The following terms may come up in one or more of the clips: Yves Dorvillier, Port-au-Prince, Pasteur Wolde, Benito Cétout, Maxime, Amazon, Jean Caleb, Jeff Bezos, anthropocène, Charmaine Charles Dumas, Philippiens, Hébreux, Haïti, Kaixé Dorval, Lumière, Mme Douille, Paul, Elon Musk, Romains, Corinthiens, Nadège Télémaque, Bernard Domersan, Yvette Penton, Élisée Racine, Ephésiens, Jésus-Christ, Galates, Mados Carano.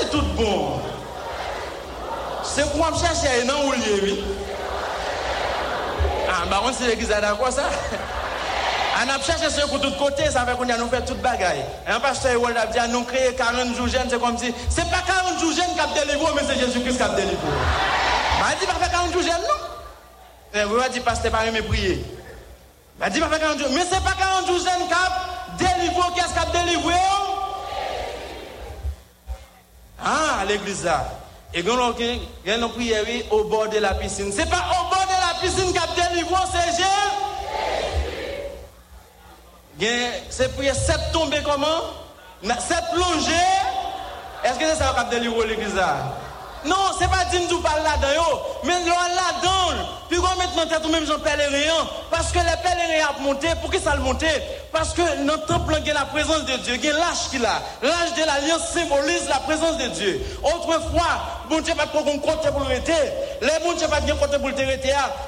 c'est tout bon. C'est quoi me chercher et non où lier, oui. Ah, bah on sait l'église à quoi ça. On a cherché ce pour tous côtés, ça fait qu'on a nous fait toute bagaille. Un pasteur Wolde a dit nous créer 40 jours jeunes, c'est comme si c'est pas 40 jours jeunes qui a délivré, mais c'est Jésus-Christ qui a délivré. Bah dit pas faire 40 jours jeunes non. Et vous a dit pasteur pas me prier. Bah dit pas faire 40 jours, mais c'est pas 40 jours jeunes qui a délivré, qu'est-ce qui a délivré? Ah, l'église là. Et quand on prie au bord de la piscine, c'est pas au bord de la piscine qu'a délivré ces gens. C'est prier sept tombées comment? Sept plongées. Est-ce que c'est ça qu'a délivré l'église là? Non, c'est pas dit nous parler là-dedans, mais là-dedans. Puis on met dans tête ou même Jean pèlerin parce que les pèlerins a monté, pour qui ça le monter? Parce que dans le temple il y a la présence de Dieu, il y a l'âge qu'il a. L'âge de l'alliance symbolise la présence de Dieu. Autrefois, bon Dieu pas pour qu'on compte pour le terre. Les bon Dieu pas bien compte pour le terre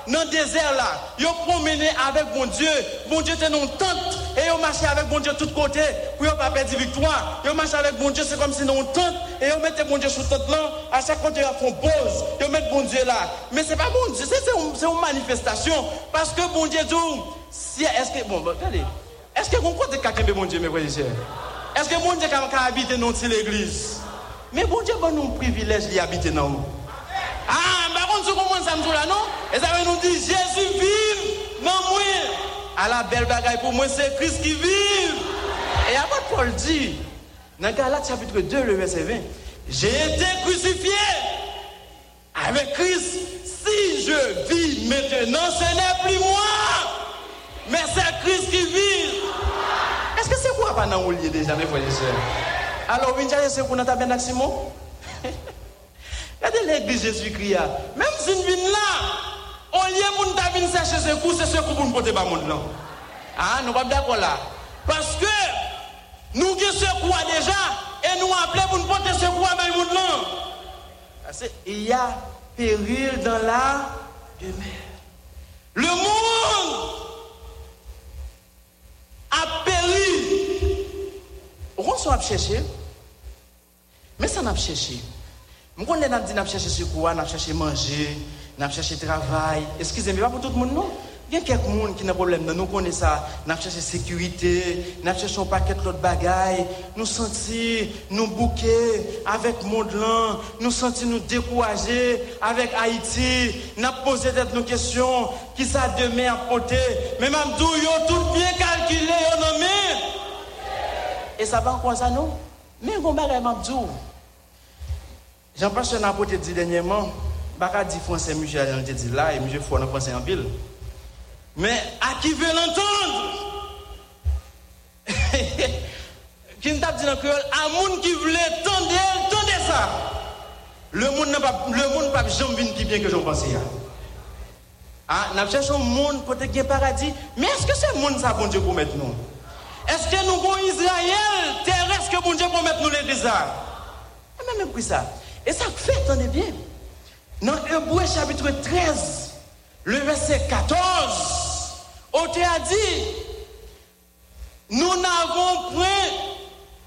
dans le désert là. Ils ont promené avec bon Dieu. Bon Dieu était dans tente et ils ont marché avec bon Dieu de tous côtés pour ne pas perdre victoire. Ils ont marché avec bon Dieu, c'est comme si dans tente et ils mettaient bon Dieu sous tente là. À chaque fois qu'ils font pause, ils mettent bon Dieu là. Mais c'est pas bon Dieu, c'est une manifestation parce que bon Dieu dit si est-ce que bon regardez. Est-ce que vous comptez quelqu'un de mon Dieu, mes frères et sœurs? Est-ce que mon Dieu a habité dans l'église? Mais bon Dieu, bon nous privilège d'y habiter dans nous. Ah, par contre, vous comprenez ça, nous là, non? Et ça veut nous dire, Jésus vive, non, moi. À la belle bagaille pour moi, c'est Christ qui vive. Et avant Paul dit, dans Galates chapitre 2, le verset 20, j'ai été crucifié avec Christ. Si je vis maintenant, ce n'est plus moi, mais c'est Christ qui vit. Est-ce que c'est quoi pendant qu'on lit déjà, mes frères et sœurs? Alors, vous avez dit que vous avez un Simon? Regardez l'église Jésus-Christ. Même si nous venons là, on lit pour nous chercher secours, c'est secours pour nous porter par le monde. Ah, nous ne sommes pas d'accord là. Parce que nous avons secours déjà et nous appelons pour nous porter secours par le monde. Il y a péril dans la demeure. Le monde a péri. On s'en chercher. Mais ça n'a pas cherché. Je connais n'a dit n'a cherché secours, n'a cherché manger, n'a cherché travail. Excusez-moi, pas pour tout le monde non. Il y a quelques monde qui n'a problème, nous connaissons ça, n'a cherché sécurité, n'a cherché un paquet d'autres bagailles, nous sentis nous bouquer avec monde là, nous sentis nous décourager avec Haïti, n'a posé tête nos questions, qui ça demain à porter, mais Mme Douille tout bien calculé on nommé. Et ça va encore ça non? Mais on bagaille Mme Douille. J'en pense qu'on a porté dit dernièrement, baka dit français monsieur a dit là et monsieur faut en français en ville. Mais à qui veut l'entendre? Qui nous a dit dans le cœur, à monde qui veut l'entendre, entendez ça. Le monde n'a pas, le monde pas jamais venu qui bien que j'en pense. Ah, n'a cherché un monde pour être paradis. Mais est-ce que ce monde ça bon Dieu promet nous? Est-ce que nous bon Israël terrestre que bon Dieu promet nous l'église là? Même pour ça. Et ça fait attendez bien. Dans Hébreux chapitre 13. Le verset 14, on a dit, nous n'avons point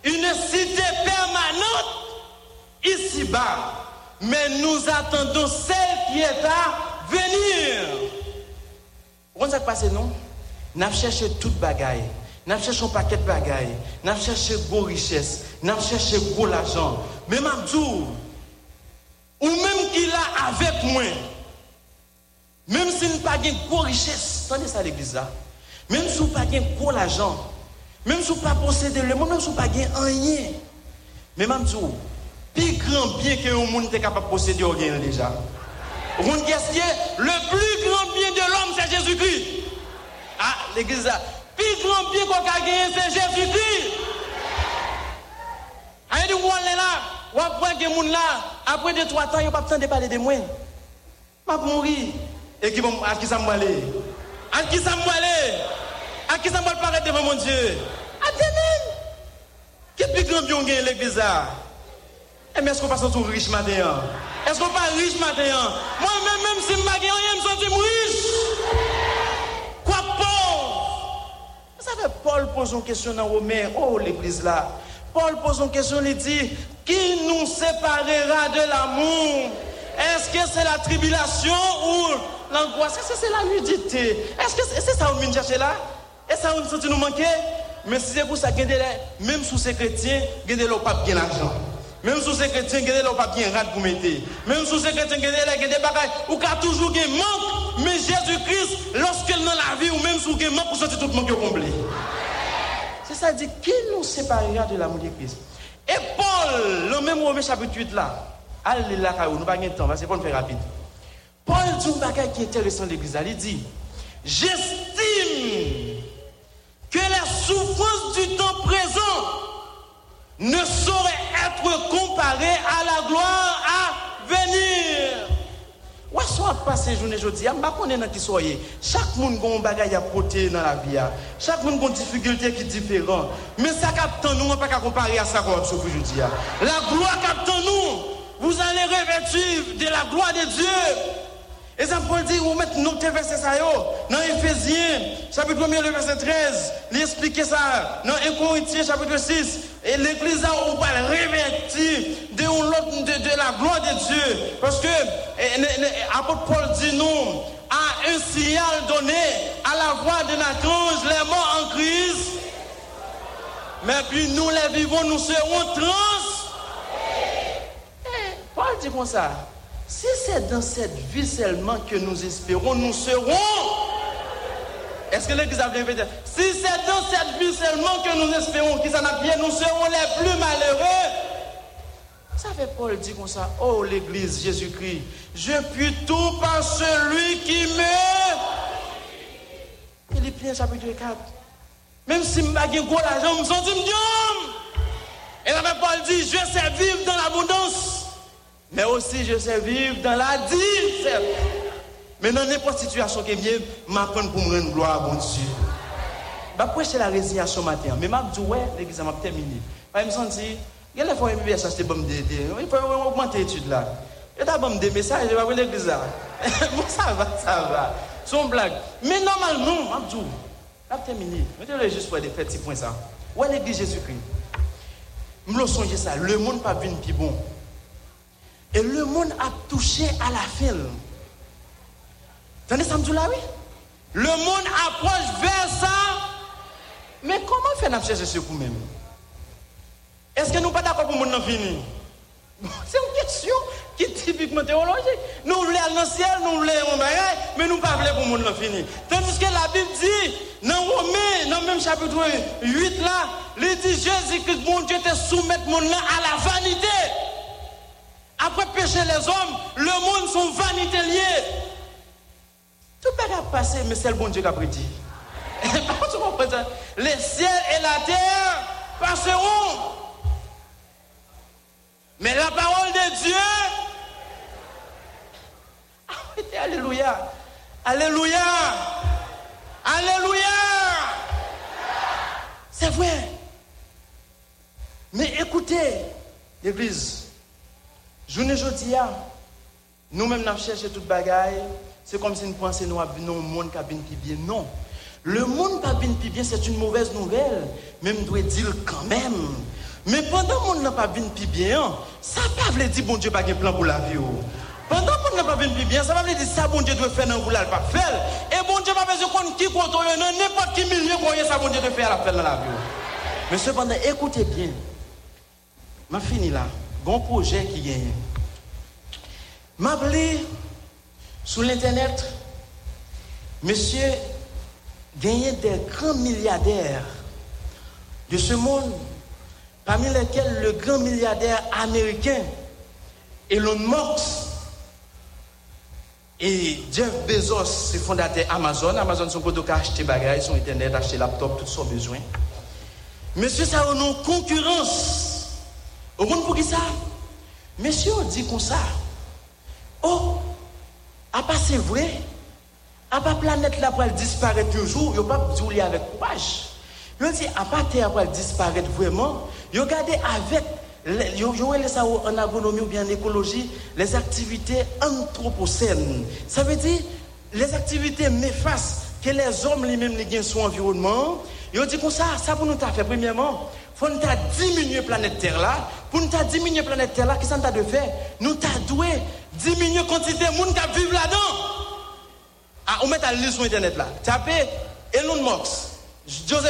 une cité permanente ici-bas, mais nous attendons celle qui est à venir. Vous savez ce qui s'est passé, non? Nous avons cherché toute bagaille. Nous cherchons un paquet de bagages, nous cherchons gros richesse, nous cherchons gros l'argent. Mais Mabdou, ou même qui l'a avec moi, même si nous n'avons pas de gros richesse, attendez ça l'église là, même si nous n'avons pas de gros l'argent, même si nous n'avons pas possédé le monde, même si nous n'avons pas de rien. Mais Mabdou, plus grand bien que le monde est capable de posséder rien déjà. Vous comprenez ce qui est le plus grand bien de l'homme, c'est Jésus-Christ. Ah, l'église là. Plus grand bien qu'on a gagné, c'est Jésus-Christ. Aïe, du monde là, ou après que moun là, après 2-3 ans, il n'y a pas besoin de parler de moi. Je vais mourir. Et qui ça m'a allé? À qui ça m'a allé? À qui ça m'a parlé devant mon Dieu? À qui même? Qui est plus grand bien qu'on gagne l'église là? Et mais est-ce qu'on passe tout riche matin? Est-ce qu'on pas riche matin? Moi-même, même si je ne gagne rien, je me sens riche. Quoi pour? Paul pose une question dans Romains, oh l'église là. Paul pose une question, il dit, qui nous séparera de l'amour? Est-ce que c'est la tribulation ou l'angoisse? Est-ce que c'est la nudité? Est-ce que c'est ça qu'on vient chercher là? Est-ce ça qu'on nous manquer? Mais si c'est pour ça, même sous ces chrétiens, il n'y a pas de l'argent. Même sous ces chrétiens, il n'y a pas de rade pour mettre. Même sous ces chrétiens, il y a des bagages où il y a toujours un manque. Mais Jésus-Christ, lorsqu'il dans la vie, ou même sous gaiement, pour sentir tout le monde qui est comblé. C'est ça, dit qui nous séparera de l'amour de Christ. Et Paul, le même Romains chapitre 8 là, allez là, nous n'avons pas de temps, c'est pour nous faire rapide. Paul dit un bagage qui est intéressant de l'église. Il dit, j'estime que la souffrance du temps présent ne saurait être comparée à la gloire à venir. Ou est-ce qu'on a passé journée aujourd'hui? Je ne sais pas qu'on est dans qui soyez. Chaque monde a un bagage à porter dans la vie. Chaque monde a une difficulté qui est différente. Mais ça capte nous, on ne peut pas comparer à ça qu'on a souffert aujourd'hui. La gloire capte nous. Vous allez revêtir de la gloire de Dieu. Et ça peut dire, vous mettez notre verset ça dans Ephésiens, chapitre 1er, le verset 13. Il explique ça dans 1 Corinthiens, chapitre 6. Et l'église a on va revêtir de la gloire de Dieu. Parce que l'apôtre Paul dit non, à un signal donné à la voix de notre ange, les morts en Christ. Mais puis nous les vivons, nous serons trans. Paul dit comme ça. Si c'est dans cette vie seulement que nous espérons, nous serons. Est-ce que l'Église a bien fait? Si c'est dans cette vie seulement que nous espérons, qu'ils en a bien, nous serons les plus malheureux. Ça fait Paul dit comme ça, oh l'Église, Jésus-Christ, je puis tout par celui qui me. Philippiens chapitre 4. Même si je n'ai pas de gros l'argent, je me sens digne. Et là, Paul dit, je sais vivre dans l'abondance. Mais aussi, je sais vivre dans la disette. Mais dans n'importe quelle situation qui vient, je m'apprends pour me rendre gloire à mon Dieu. Je vais prêcher la résignation matin. Mais je dis, ouais, l'église m'a terminé. Je me sens dit, il faut augmenter l'étude là. Il faut me des messages, je vais voir l'église là. Bon, ça va, ça va. C'est une blague. Mais normalement, je dis, je vais terminer. Je vais juste faire des petits points ça. Ouais, l'église Jésus-Christ. Je me songe ça. Le monde n'est pas bien plus bon. Et le monde a touché à la fin. Tenez, ça me dit là, oui. Le monde approche vers ça. Mais comment faire-nous chercher ce coup même? Est-ce que nous ne sommes pas d'accord pour le monde finir? C'est une question qui est typiquement théologique. Nous voulons aller dans le ciel, nous voulons aller en bas, mais nous ne voulons pas pour le monde finir. Tandis que la Bible dit, dans Romains, dans le même chapitre 8, là, il dit Jésus-Christ, mon Dieu, te soumettre mon nom à la vanité. Après péché les hommes, le monde sont vanité liés. Tout le monde a passé, mais c'est le bon Dieu qui a prédit. Les ciels et la terre passeront. Mais la parole de Dieu. Alléluia. Alléluia. Alléluia. C'est vrai. Mais écoutez, l'église. Aujourd'hui, nous-mêmes, nous cherchons tout bagaille. C'est comme si nous pensions que nous avons un monde qui a bien plus bien. Non. Le monde qui a bien plus bien, c'est une mauvaise nouvelle. Mais je dois dire quand même. Mais pendant que le monde n'a pas bien plus bien, ça ne veut pas dire que bon Dieu n'a pas un plan pour la vie. Pendant que le monde n'a pas bien plus bien, ça ne veut pas dire que ça, bon Dieu doit faire dans le boulot, pas faire. Et bon Dieu n'a pas besoin Dieu qu'on qui contrôle n'importe qui milieu qu'on y a ça qu'on Dieu de faire l'appel dans la vie. Mais cependant, écoutez bien. M'a fini là. Bon projet qui gagne. M'a appelé sur l'internet. Monsieur gagne des grands milliardaires de ce monde, parmi lesquels le grand milliardaire américain Elon Musk et Jeff Bezos, c'est fondateur Amazon. Amazon, son produit a acheté bagages, son internet, acheté laptop, tout son besoin. Monsieur, ça a une concurrence. Au monde pour qui ça? Monsieur, on dit comme ça. Oh, à pas c'est vrai, à pas planète là pour elle disparaître toujours, il n'y a pas de dire avec courage. Je dis, à part terre pour elle disparaître vraiment, il regardez avec. Yo les ça en agronomie ou bien en écologie, les activités anthropocènes. Ça veut dire les activités néfastes que les hommes les-mêmes les gagnent sur l'environnement. Yo dit comme ça pour nous t'a fait premièrement, faut nous t'a diminuer planète Terre là, pour nous t'a diminuer planète Terre là, qu'est-ce qu'on t'a de faire? Nous t'a doué diminuer quantité monde qui vivent là-dedans. Ah, on met à lire sur internet là. Tapez Elon Musk, Jeff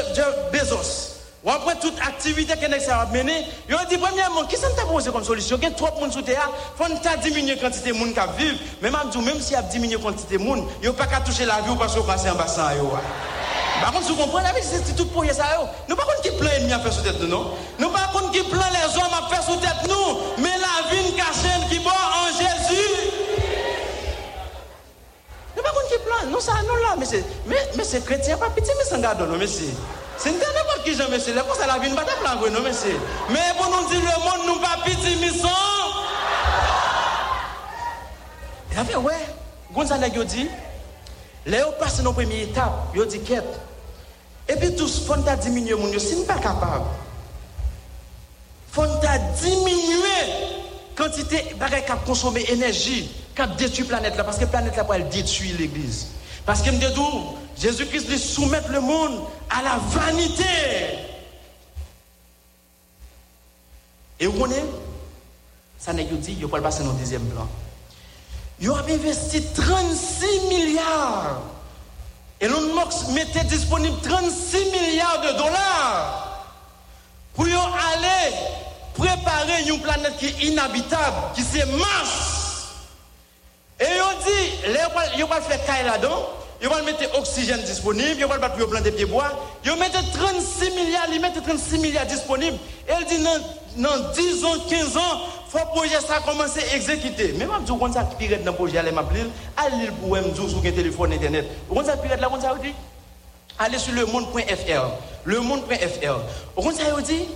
Bezos. Ou après toute activité que nous avons menée, ils ont dit premièrement, qu'est-ce qu'on t'a posé comme solution? Il y a trop de monde sous terre, il faut diminuer la quantité de monde qui vivent. Mais même si il y a diminué la quantité de monde, il n'y a pas qu'à toucher la vie ou parce qu'on passe en bassin. Par contre, si vous comprenez, c'est tout pour ça. Nous ne pouvons pas qui plein l'ennemi à faire sous tête, non? Nous ne pouvons pas qui plein les hommes à faire sous tête, nous. Mais la vie cachée qui boit en Jésus. Nous ne pouvons pas qui plein. Non, ça, non, là. Mais c'est chrétien, pas petit, mais c'est un gars de l'homme, ici. C'est n'importe qui, jamais c'est là. Pour ça, la vie ne va pas plan, non, monsieur. Mais pour nous dire le monde, nous pas petit, missons. Il a fait, ouais. Gonzalez, il dit, là, on passe nos premières étapes, il dit, quête. Et puis, tous, font à diminuer, mon Dieu, si nous pas capable. Font à diminuer quantité, bagaille, qui a consommé énergie, qui a détruit la planète, parce que la planète, elle détruit l'église. Parce qu'il me dit tout, Jésus-Christ lui soumettre le monde à la vanité. Et vous connaissez, ça n'est que dit, il ne peut pas passer dans le deuxième plan. Il a investi 36 milliards. Et Elon Musk mettait disponible 36 milliards de dollars pour aller préparer une planète qui est inhabitable, qui se masse. Et on dit, ils vont faire caille là-dedans, ils vont mettre oxygène disponible, ils vont mettre le plan de pieds bois, ils mettent 36 milliards, ils mettent 36 milliards disponibles. Et elle dit, dans 10 ans, 15 ans, il faut projet ça commencer à exécuter. Mais je dis, quand ça pire dans le projet, allez m'appeler, allez pour me dire sur le téléphone internet. Quand ça pire là, quand ça dit, allez sur lemonde.fr, lemonde.fr. Quand ça dit,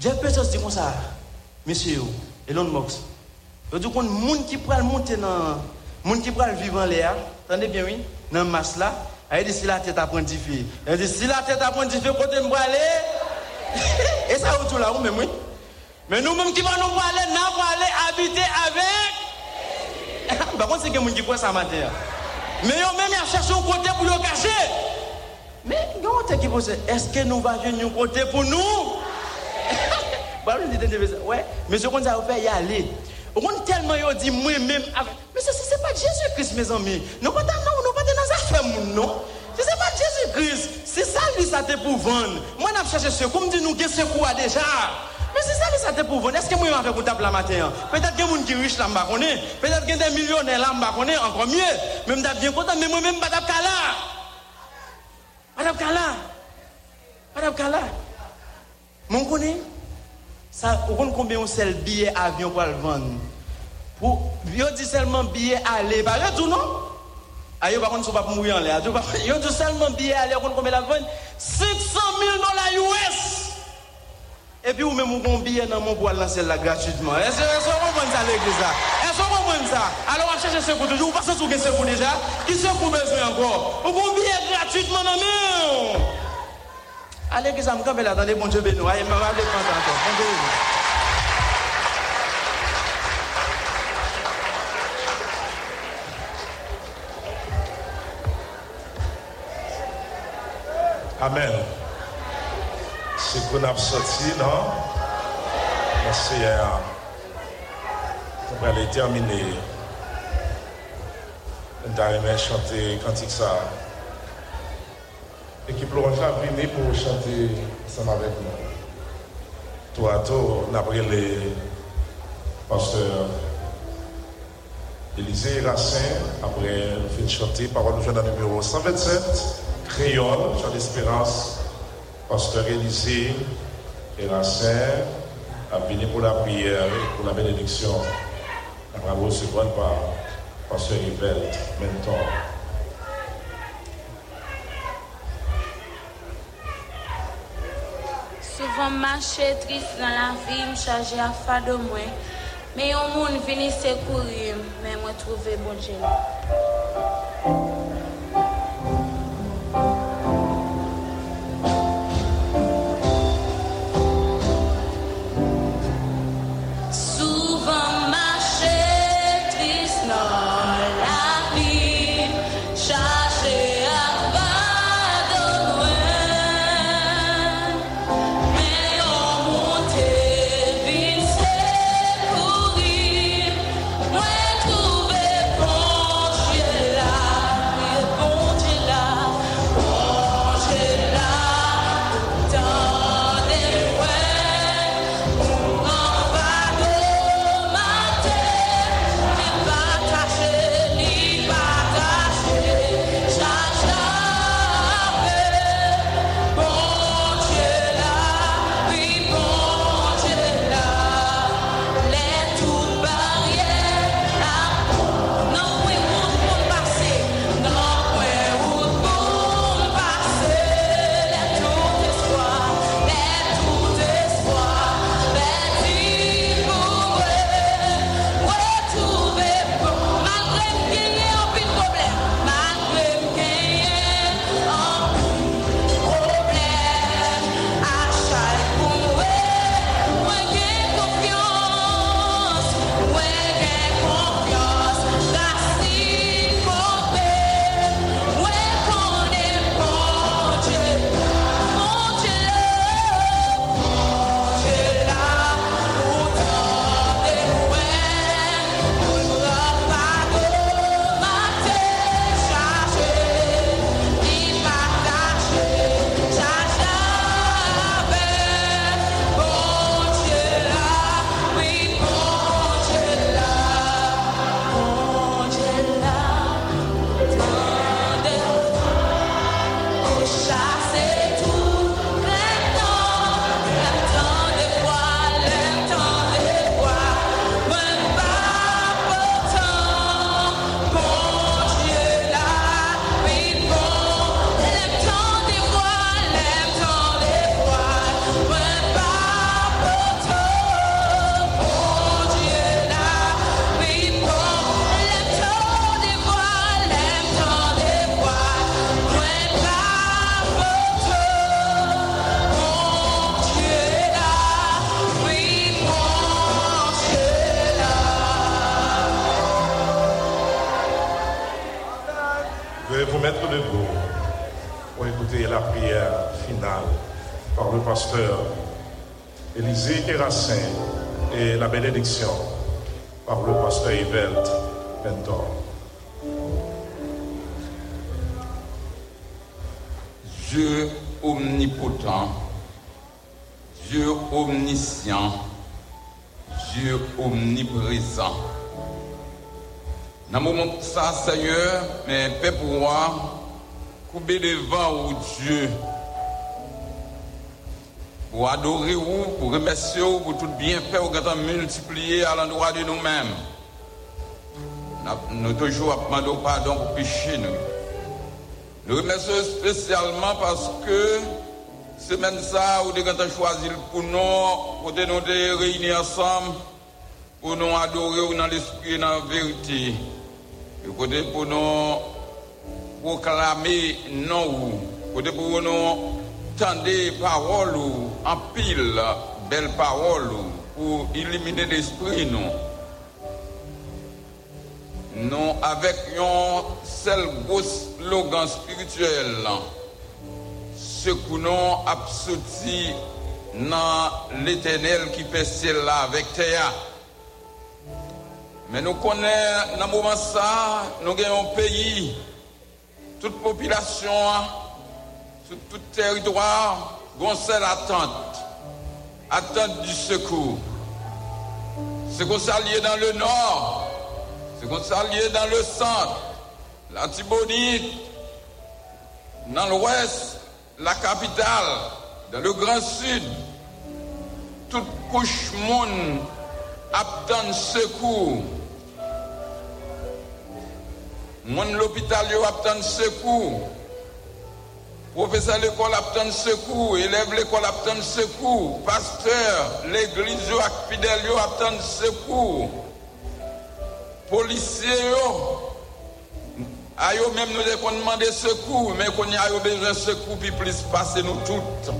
Jeff Bezos dit comme ça, monsieur Elon Musk. Je dis qu'on monde qui prend monter dans monde qui prend vivre en l'air, attendez bien oui, dans masse là, elle dit si la tête apprend du feu. Elle dit si la tête apprend du feu côté me aller. Et ça autour là ou même oui. Mais nous même qui va nous aller, n'a pas aller habiter avec. Par contre c'est que monde qui prend ça matin. Mais eux même ils cherchent un côté pour le cacher. Mais quand qui pose est-ce que nous va venir un côté pour nous? Bah on dit ouais, mais ce qu'on a fait y aller. On tellement yo dit moi même mais ça c'est pas Jésus-Christ mes amis. Nous pas dans nous pas dans affaire moun non. C'est pas Jésus-Christ. C'est ça lui ça te pour vendre. Moi n'a chercher ce comme dit nous que ce quoi déjà. Mais c'est ça lui ça te pour vendre. Est-ce que moi m'a fait pour table la matin? Peut-être que moun qui riche là m'pa connait. Peut-être que des millionnaires là m'pa connait encore mieux. Même d'a bien content mais moi même pas d'cala. Pas d'cala. Mon connait ça, on compte combien on sell billet avion pour le vendre. Pour on dit seulement billet aller, pas tout non. Aïe, par contre, on va pas mourir en l'air. Yo dit seulement billet aller, on compte combien la vendre $600,000 US. Et puis ou même on prend billet dans mon bois lancer là gratuitement. Est-ce qu'on vend ça l'église là? Est-ce qu'on vend ça? Alors on cherche ce coup toujours, on passe sur ce coup déjà. Qui se coup besoin encore? On prend billet gratuitement non non. Allez, que ça me campait là, attendez, bon Dieu bénit. Allez, me rappelez de prendre encore. Amen. C'est qu'on a sorti, non? Merci. On va aller terminer. On va aller chanter cantique ça. et qui Florence a venu pour chanter ensemble avec nous. Tout à tour, on a pris les pasteurs Élisée Racine, après on a chanté, parole nous dans le numéro 127, Créole, Jean d'Espérance, pasteur Élisée et Racine, a venu pour la prière et pour la bénédiction. La parole se bonne par pasteur Yvette Penton. Souvent marché triste dans la vie, me chargé à faire de moi. Mais au monde venir secourir, mais moi trouver bon Dieu. Souvent marché triste dans la vie, chargé. Et la bénédiction par le pasteur Yvette Penton. Dieu omnipotent, Dieu omniscient, Dieu omniprésent. Dans le moment où ça, Seigneur, mais paix pour moi, couper devant au Dieu. Pour adorer vous, pour remercier vous, pour tout bienfait, vous êtes multiplié à l'endroit de nous-mêmes. Nous toujours demandons pardon pour péché nous. Nous remercions spécialement parce que semaine ça, vous avez choisi pour nous, pour nous réunir ensemble, pour nous adorer dans l'esprit et dans la vérité. Et pour nous proclamer non, pour nous tendez paroles ou en pile belles paroles pour illuminer l'esprit nous. Nous avec un seul gros slogan spirituel, ce que nous absoutis dans l'Éternel qui fait cela avec terre. Mais nous connaissons dans le moment ça, nous avons un pays, toute population. sur tout territoire, on seule attente du secours. C'est qu'on s'allie dans le nord, c'est qu'on s'allie dans le centre, la Tibonite, dans l'ouest, la capitale, dans le grand sud. Toute couche monde attend secours. Monde l'hôpital attend secours. Professeur l'école attend secours, élève l'école attend secours, pasteur, l'église et fidèle attend secours. Policiers ayo même nous devons demander secours, mais qu'on y a besoin de secours puis plus passer nous toutes.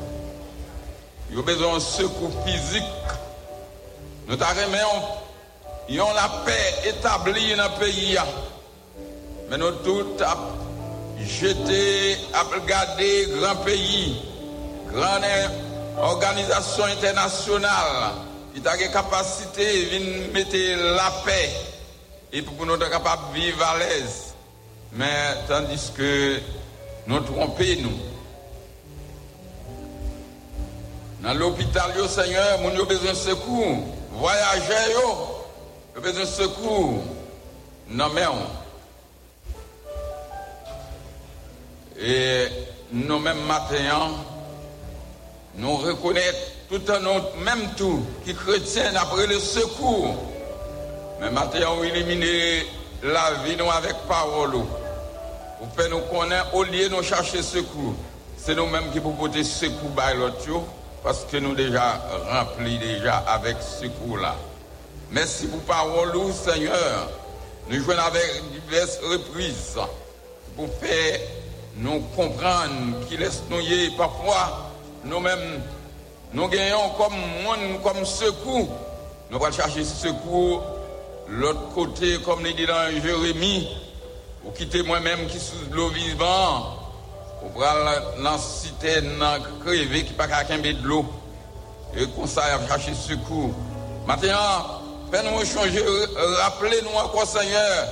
Il y a besoin de secours physique. Nous avons la paix établie dans le pays. Mais nous tous avons jeté, regardé grand pays, grande organisation internationale qui a la capacité de mettre la paix et pour nous être capables de vivre à l'aise. Mais tandis que nous trompons. Dans l'hôpital, yo, Seigneur, moun yo besoin de secours. Voyageurs, yo besoin de secours. Non, mais et nous, même matin, nous reconnaissons tout un autre, même tout, qui chrétien après le secours. Mais matin, on élimine la vie nous avec parole. Vous faites nous connaître, au lieu de nous chercher secours. C'est nous-mêmes qui proposons secours par l'autre. Parce que nous déjà remplis déjà avec ce coup-là. Merci pour parole, Seigneur. Nous jouons avec diverses reprises pour faire nous comprendre qu'il est noyé. Parfois, nous-mêmes, nous gagnons comme monde, comme secours. Nous allons chercher secours l'autre côté, comme il dit dans Jérémie, ou quitter moi-même qui sous l'eau vivant. On prend la cité crévé qui n'a pas qu'un de l'eau. Et comme ça, il a cherché secours. Maintenant, fais-nous changer, rappelez-nous encore, Seigneur,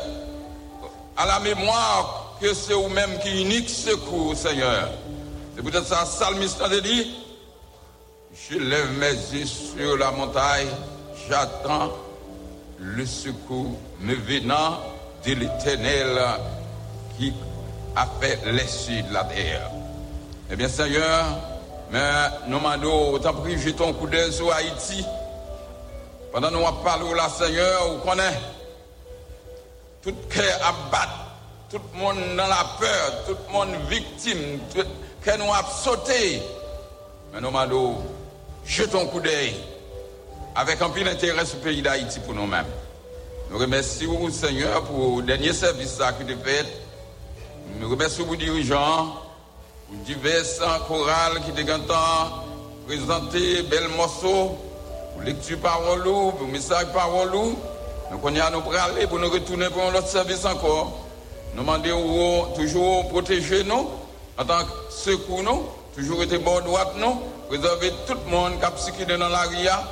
à la mémoire que c'est vous-même qui unique secours, Seigneur. C'est peut-être ça, Salmiste a dit, je lève mes yeux sur la montagne, j'attends le secours me venant de l'Éternel qui a fait l'essai de la terre. Eh bien, Seigneur, mais nous demandons, autant prie, jetons un coup d'œil sur Haïti. Pendant que nous parlons là, Seigneur, vous connaissez tout cœur abattu, tout le monde dans la peur, tout le monde victime, tout que nous a sauté. Mais nous demandons, jetons un coup d'œil avec un pile intérêt sur le pays d'Haïti pour nous-mêmes. Nous remercions, Seigneur, pour le dernier service que tu fais. Nous remercions vos dirigeants, vos divers chorales qui dégantant présenter bel morceaux, pour lecture parole, pour message parole. Nous connaissons nos pralés pour nous retourner pour notre service encore. Nous demandons toujours protéger nous, en tant que secours nous, toujours être bon droite nous, préserver tout le monde qui est dans la ria,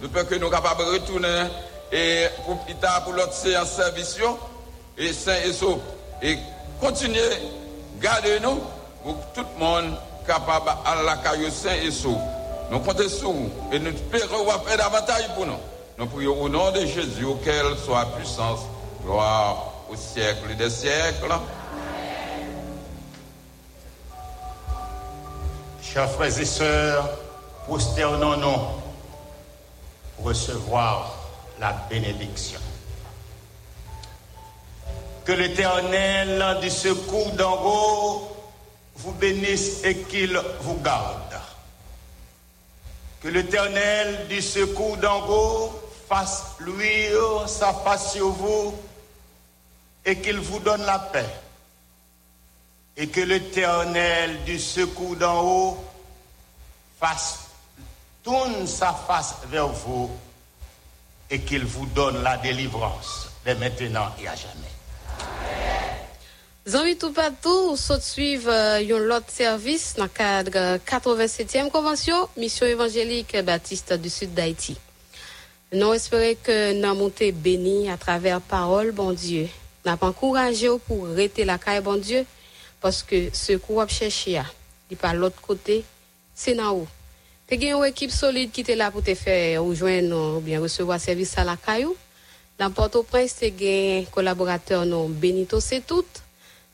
de peur que nous soyons capables de retourner et pour plus tard pour l'autre séance service et sain et sauf. Continuez, gardez-nous pour que tout le monde soit capable à la caillou sain et sauf. Nous comptons sur vous et nous espérons faire davantage pour nous. Nous prions au nom de Jésus, auquel soit la puissance, gloire au siècle des siècles. Chers frères et sœurs, prosternons-nous pour recevoir la bénédiction. Que l'Éternel du secours d'en haut vous bénisse et qu'il vous garde. Que l'Éternel du secours d'en haut fasse luire sa face sur vous et qu'il vous donne la paix. Et que l'Éternel du secours d'en haut tourne sa face vers vous et qu'il vous donne la délivrance dès maintenant et à jamais. Zanvi tout partout, saute suivre yon lot service dans cadre 87e convention mission évangélique baptiste du sud d'Haïti. Nous espérons que nous monter béni à travers parole bon Dieu. N'a pas encouragé pour rester la caille bon Dieu parce que secours a cherché. de par l'autre côté, c'est en haut. Tu as une équipe solide qui est là pour te faire rejoindre ou bien recevoir service à la caillou. Dans Port-au-Prince, tu as un collaborateur non Benito Cétout.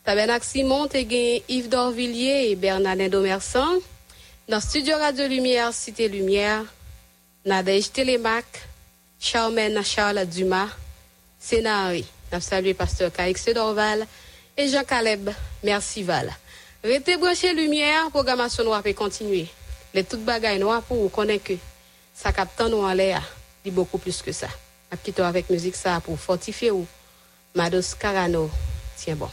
Tu as Maxime, tu as Yves Dorvillier et Bernard Domersan. Dans Studio Radio Lumière, Cité Lumière, Nadège Télémaque, Charmaine Charles Dumas, Sénari. Nous saluons Pasteur Kaixé Dorval et Jean Caleb. Merci Val. Restez branchés Lumière, programmation noire peut continuer. Les toutes bagailles noires pour vous connaître que ça capte nous en l'air, dit beaucoup plus que ça. À quitter avec musique ça pour fortifier ou Mados Carano. Tiens bon.